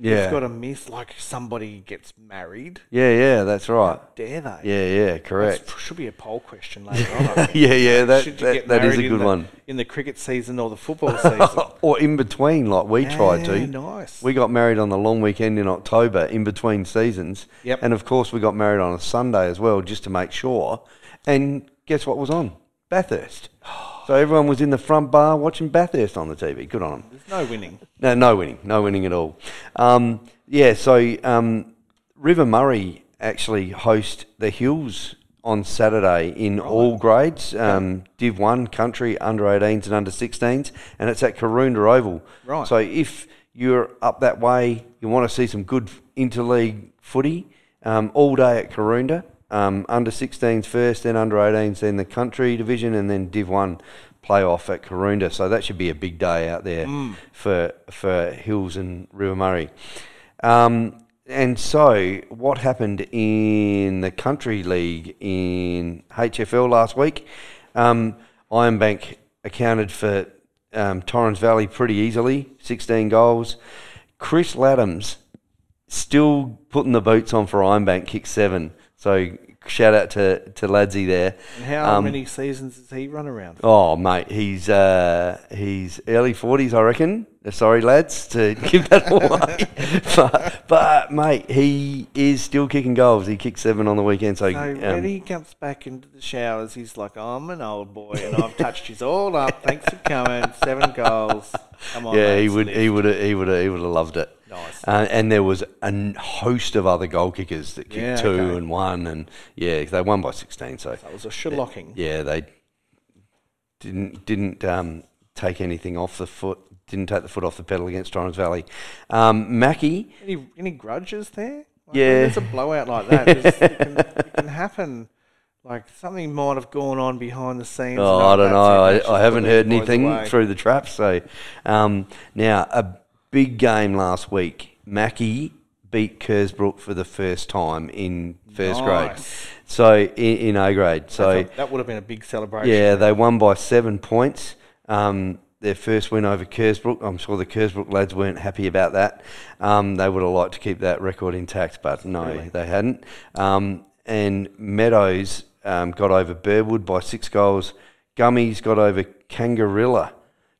Yeah. You've got to miss, like somebody gets married. Yeah, yeah, that's right. How dare they? Yeah, yeah, correct. That should be a poll question later on. I mean. yeah, yeah, that should that, that is a good the, one. In the cricket season or the football season. Or in between, like we yeah, tried to. Nice. We got married on the long weekend in October in between seasons. Yep. And of course we got married on a Sunday as well, just to make sure. And guess what was on? Bathurst. So everyone was in the front bar watching Bathurst on the T V. Good on them. There's no winning. No, no winning. No winning at all. Um, yeah, so um, River Murray actually host the Hills on Saturday in right. all grades, um, yeah. Div one, Country, under eighteens and under sixteens, and it's at Karoonda Oval. Right. So if you're up that way, you want to see some good interleague footy, um, all day at Karoonda. Um, under sixteens first, then under eighteens, then the country division, and then Div one playoff at Karoonda. So that should be a big day out there mm. for for Hills and River Murray. Um, and so what happened in the country league in H F L last week? Um, Ironbank accounted for um, Torrens Valley pretty easily, sixteen goals. Chris Laddams still putting the boots on for Ironbank, kicked seven. So shout out to, to Ladsy there. And how um, many seasons has he run around for? Oh, mate, he's uh, he's early forties, I reckon. Sorry, lads, to give that away. but, but, mate, he is still kicking goals. He kicked seven on the weekend. So, so um, when he comes back into the showers, he's like, oh, I'm an old boy and I've touched his all up. Thanks for coming. Seven goals. Come on, yeah, lads, he would, he would, he would, he would have loved it. Nice. Uh, and there was a host of other goal kickers that kicked yeah, two okay. and one, and yeah, they won by sixteen. So that was a shellocking. Yeah, they didn't didn't um, take anything off the foot. Didn't take the foot off the pedal against Torrens Valley. Um, Mackie, any, any grudges there? Like, yeah, it's a blowout like that. It's, it, can, it can happen. Like something might have gone on behind the scenes. Oh, I don't know. I, I haven't heard anything away. Through the trap. So um, now a. Big game last week. Mackie beat Kersbrook for the first time in first nice. grade. So in, in A grade. So a, that would have been a big celebration. Yeah, they won by seven points. Um, their first win over Kersbrook. I'm sure the Kersbrook lads weren't happy about that. Um, they would have liked to keep that record intact, but no, really? they hadn't. Um, and Meadows um, got over Birdwood by six goals. Gummies got over Kangarilla.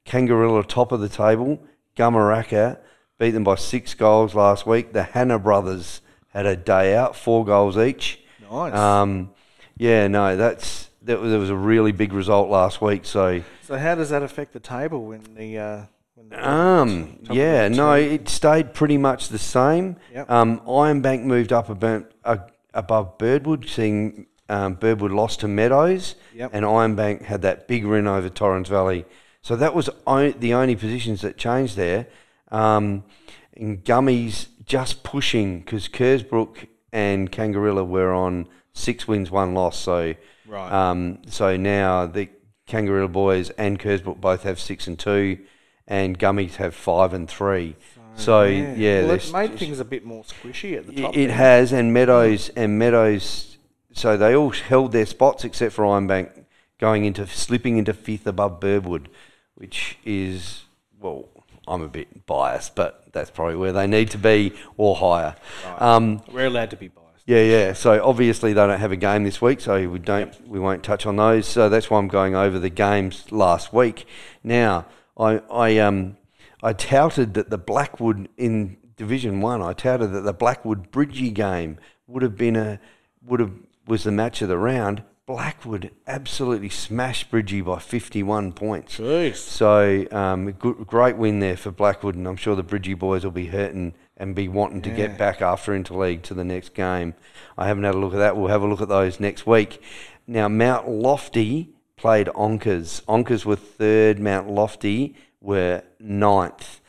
Kangarilla top of the table. Gumaraka beat them by six goals last week. The Hannah brothers had a day out, four goals each. Nice. Um, yeah, no, that's that was, that was a really big result last week. So, so how does that affect the table when the uh, when the um yeah the no it stayed pretty much the same. Yep. Um, Ironbank moved up above, uh, above Birdwood, seeing um, Birdwood lost to Meadows, yep. and Ironbank had that big win over Torrens Valley. So that was o- the only positions that changed there. Um, and Gummies just pushing, because Kersbrook and Kangarilla were on six wins, one loss. So right. um, so now the Kangarilla boys and Kersbrook both have six and two, and Gummies have five and three. So, so yeah, yeah well, it's made things a bit more squishy at the top. It has, and Meadows and Meadows. So they all held their spots except for Ironbank going into slipping into fifth above Birdwood, which is well. I'm a bit biased, but that's probably where they need to be or higher. Right. Um, We're allowed to be biased. Yeah, yeah. So obviously they don't have a game this week, so we don't, yep. we won't touch on those. So that's why I'm going over the games last week. Now, I, I, um, I touted that the Blackwood in Division One, I touted that the Blackwood Bridgie game would have been a would have was the match of the round. Blackwood absolutely smashed Bridgie by fifty-one points. Jeez. So um, good, great win there for Blackwood, and I'm sure the Bridgie boys will be hurting and be wanting yeah. to get back after Interleague to the next game. I haven't had a look at that. We'll have a look at those next week. Now, Mount Lofty played Onkers. Onkers were third. Mount Lofty were ninth.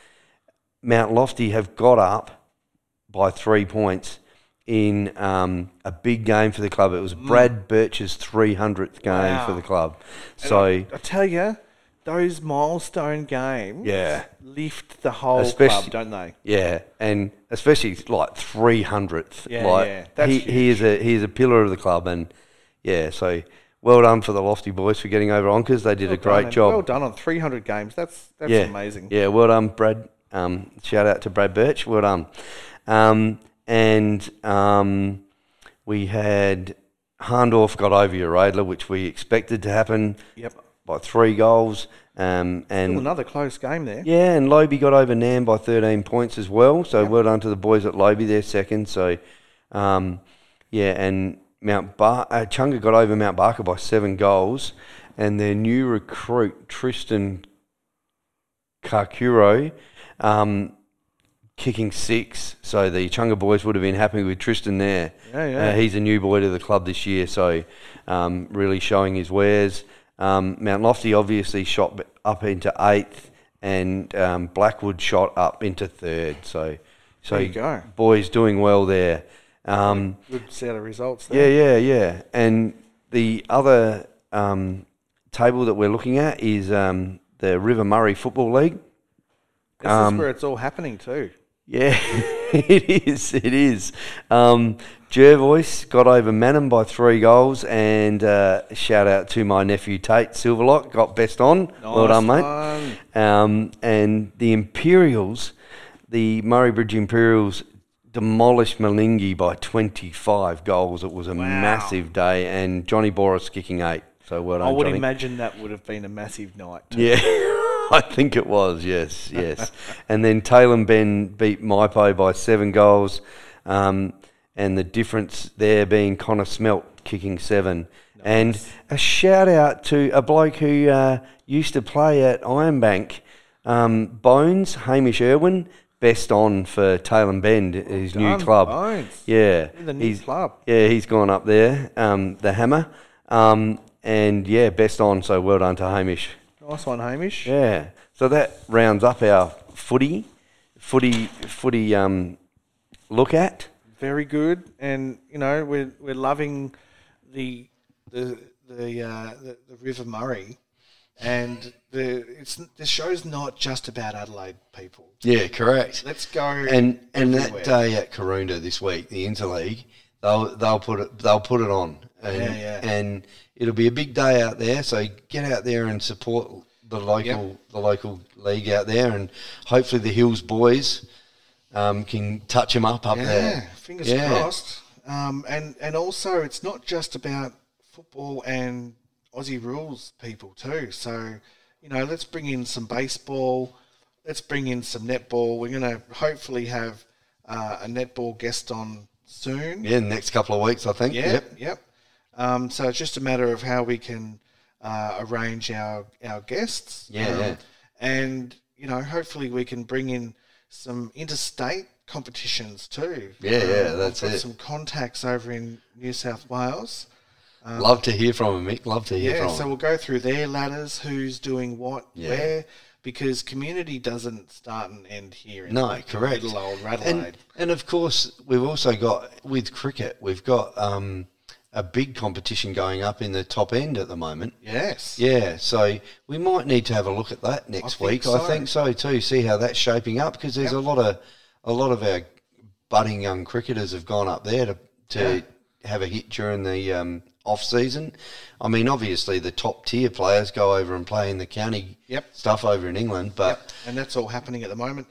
Mount Lofty have got up by three points in um, a big game for the club. It was Brad Birch's three hundredth game wow. for the club. So I, I tell you, those milestone games yeah. lift the whole especially, club, don't they? Yeah, and especially like three hundredth. Yeah, like yeah. That's he, he, is a, he is a pillar of the club. And, yeah, so well done for the Lofty boys for getting over Onkers. They did well a great done, job. Well done on three hundred games. That's that's yeah. amazing. Yeah, well done, Brad. Um, shout out to Brad Birch. Well done. Um And um, we had Harndorf got over Uradla, which we expected to happen yep. by three goals. Um, and Still another close game there. Yeah, and Lobe got over Nam by thirteen points as well. So yep. well done to the boys at Lobe, they're second. So, um, yeah, and Mount Bar- uh, Chunga got over Mount Barker by seven goals. And their new recruit, Tristan Carcuro, um kicking six, so the Chunga boys would have been happy with Tristan there. Yeah, yeah. Uh, he's a new boy to the club this year, so um, really showing his wares. Um, Mount Lofty obviously shot up into eighth, and um, Blackwood shot up into third. So, so there you go. Boys doing well there. Um, Good set of results there. Yeah, yeah, yeah. And the other um, table that we're looking at is um, the River Murray Football League. This um, is where it's all happening too. Yeah, it is. It is. Um, Jervois got over Manham by three goals, and uh, shout out to my nephew Tate Silverlock got best on. Nice well done, mate. Um, and the Imperials, the Murray Bridge Imperials, demolished Malinghi by twenty-five goals. It was a wow. massive day, and Johnny Boris kicking eight. So well done, I would Johnny. Imagine that would have been a massive night. Too. Yeah. I think it was, yes, yes. And then Taylor Ben beat Maipo by seven goals, um, and the difference there being Connor Smelt kicking seven. Nice. And a shout-out to a bloke who uh, used to play at Ironbank, um, Bones, Hamish Irwin, best on for Taylor Ben, his well done, new club. Bones. Yeah. In the new he's, club. Yeah, he's gone up there, um, the Hammer. Um, and, yeah, best on, so well done to Hamish. Nice one, Hamish. Yeah. So that rounds up our footy, footy, footy um, look at. Very good, and you know we're we're loving the the the uh, the, the River Murray, and the it's the show's not just about Adelaide people. Yeah, correct. Let's go. And and everywhere. That day at Karoonda this week, the Interleague, they'll they'll put it they'll put it on. And, yeah, yeah. and it'll be a big day out there, so get out there and support the local yep. the local league out there, and hopefully the Hills boys um, can touch them up up yeah, there. Fingers yeah, fingers crossed. Um, and, and also, it's not just about football and Aussie rules people too. So, you know, let's bring in some baseball. Let's bring in some netball. We're going to hopefully have uh, a netball guest on soon. Yeah, in the next couple of weeks, I think. Yeah, yep, yep. Um, so it's just a matter of how we can uh, arrange our, our guests. Yeah, um, yeah. And, you know, hopefully we can bring in some interstate competitions too. Yeah, um, yeah, that's it. Some contacts over in New South Wales. Um, Love to hear from them, Mick. Love to hear yeah, from them. Yeah, so we'll go through their ladders, who's doing what, yeah. where. because community doesn't start and end here in no, like correct. Little old Adelaide. And, and of course, we've also got, with cricket, we've got um, a big competition going up in the top end at the moment. Yes. Yeah, so we might need to have a look at that next I week. So. I think so too, see how that's shaping up, because there's yep. a lot of a lot of our budding young cricketers have gone up there to, to yeah. have a hit during the um, off-season. I mean, obviously the top-tier players go over and play in the county yep. stuff over in England. but yep. And that's all happening at the moment.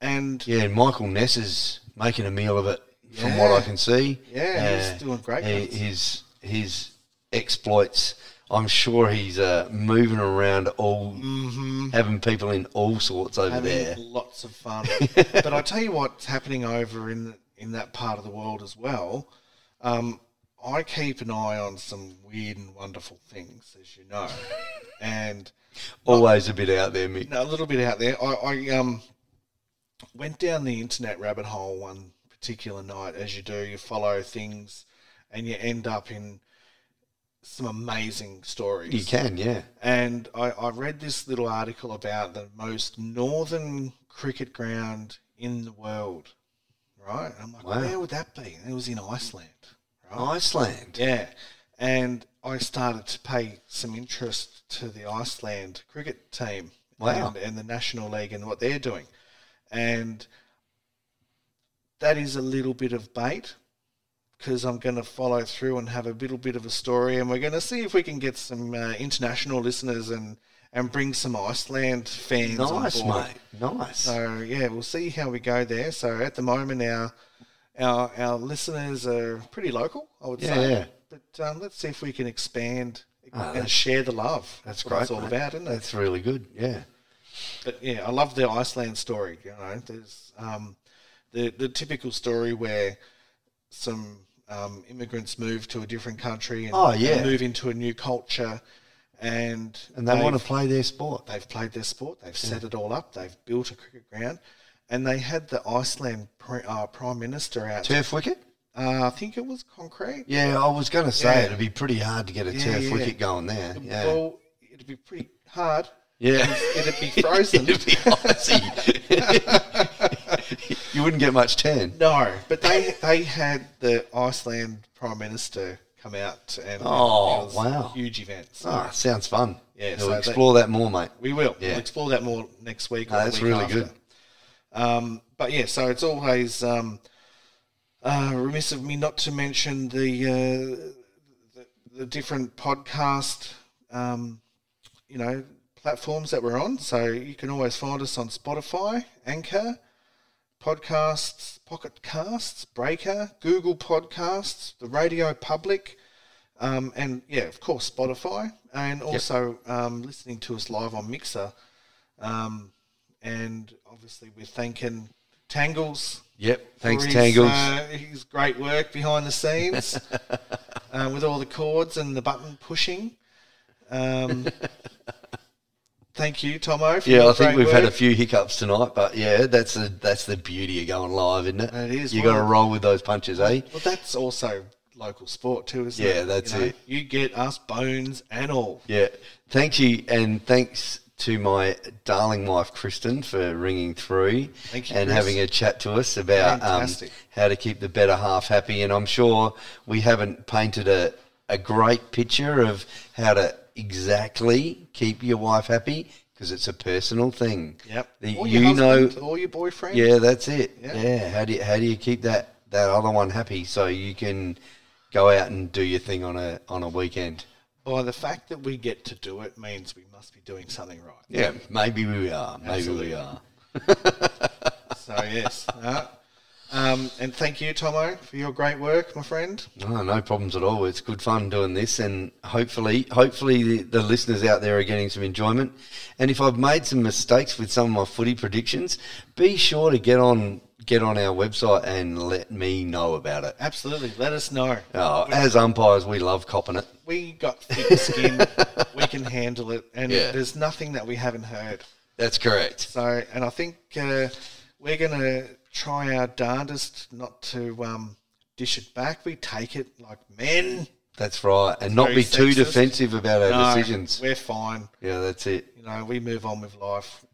And yeah, and Michael Ness is making a meal of it. Yeah. From what I can see. Yeah, uh, he's doing great. He, his, his exploits, I'm sure he's uh, moving around all, mm-hmm. having people in all sorts over having there. Lots of fun. But I tell you what's happening over in, in that part of the world as well. Um, I keep an eye on some weird and wonderful things, as you know. and Always um, a bit out there, Mick. No, a little bit out there. I, I um went down the internet rabbit hole one particular night, as you do, you follow things and you end up in some amazing stories. You can, yeah. And I, I read this little article about the most northern cricket ground in the world, right? And I'm like, wow. Where would that be? And it was in Iceland. Right? Iceland? Yeah. And I started to pay some interest to the Iceland cricket team wow. and, and the National League and what they're doing. And that is a little bit of bait, because I'm going to follow through and have a little bit of a story, and we're going to see if we can get some uh, international listeners and, and bring some Iceland fans nice, on board. Nice, mate. Nice. So, yeah, we'll see how we go there. So, at the moment, our our, our listeners are pretty local, I would yeah, say. Yeah. But um, let's see if we can expand oh, and share the love. That's, that's great, what it's all mate. About, isn't it? That's really good, yeah. But, yeah, I love the Iceland story, you know. There's... Um, The the typical story where some um, immigrants move to a different country and oh, yeah. move into a new culture, and and they want to play their sport. They've played their sport. They've yeah. set it all up. They've built a cricket ground, and they had the Iceland pre, uh, Prime Minister out turf wicket. Uh, I think it was concrete. Yeah, I was going to say yeah. it'd be pretty hard to get a yeah, turf yeah. wicket going there. Yeah. Well, it'd be pretty hard. Yeah, it'd be frozen. It'd be icy. You wouldn't get much tan. No, but they they had the Iceland Prime Minister come out, and oh, it was wow. a huge event. So. Oh, sounds fun. Yeah, we'll so explore that, that more, mate. We will. Yeah. We'll explore that more next week. No, or that's the week really after. Good. Um, but yeah, so it's always um, uh, remiss of me not to mention the uh, the, the different podcast, um, you know, platforms that we're on. So you can always find us on Spotify, Anchor. Podcasts, Pocket Casts, Breaker, Google Podcasts, the Radio Public, um, and, yeah, of course, Spotify, and also yep. um, listening to us live on Mixer. Um, and, obviously, we're thanking Tangles. Yep, thanks, his, Tangles. Uh, his great work behind the scenes uh, with all the cords and the button pushing. Um Thank you, Tomo. For yeah, I think we've work. Had a few hiccups tonight, but yeah, that's the that's the beauty of going live, isn't it? It is. You well, got to roll with those punches, eh? Well, that's also local sport too, isn't yeah, it? Yeah, that's you know, it. You get us bones and all. Yeah, thank you, and thanks to my darling wife, Kristen, for ringing through thank you, and Chris. Having a chat to us about um, how to keep the better half happy. And I'm sure we haven't painted a a great picture of how to. Exactly. Keep your wife happy, because it's a personal thing. Yep. The, or your you husband, know, or your boyfriend. Yeah, that's it. Yep. Yeah. How do you, how do you keep that, that other one happy so you can go out and do your thing on a on a weekend? Well, the fact that we get to do it means we must be doing something right. Yeah. Maybe we are. Maybe Absolutely. we are. So yes. Uh, um, and thank you, Tomo, for your great work, my friend. Oh, no problems at all. It's good fun doing this, and hopefully hopefully the, the listeners out there are getting some enjoyment. And if I've made some mistakes with some of my footy predictions, be sure to get on get on our website and let me know about it. Absolutely. Let us know. Oh, as umpires, we love copping it. We got thick skin. We can handle it. And yeah. there's nothing that we haven't heard. That's correct. So, and I think uh, we're going to... try our darndest not to um, dish it back. We take it like men. That's right. And it's not be sexist. Too defensive about our no, decisions. We're fine. Yeah, that's it. You know, we move on with life.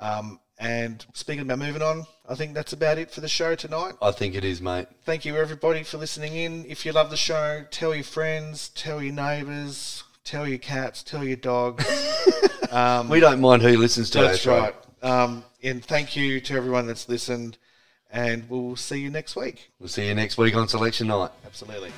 Um, and speaking about moving on, I think that's about it for the show tonight. I think it is, mate. Thank you, everybody, for listening in. If you love the show, tell your friends, tell your neighbours, tell your cats, tell your dogs. um, we don't mind who listens to that's our show. Right. Um, and thank you to everyone that's listened. And we'll see you next week. We'll see you next week on Selection Night. Absolutely.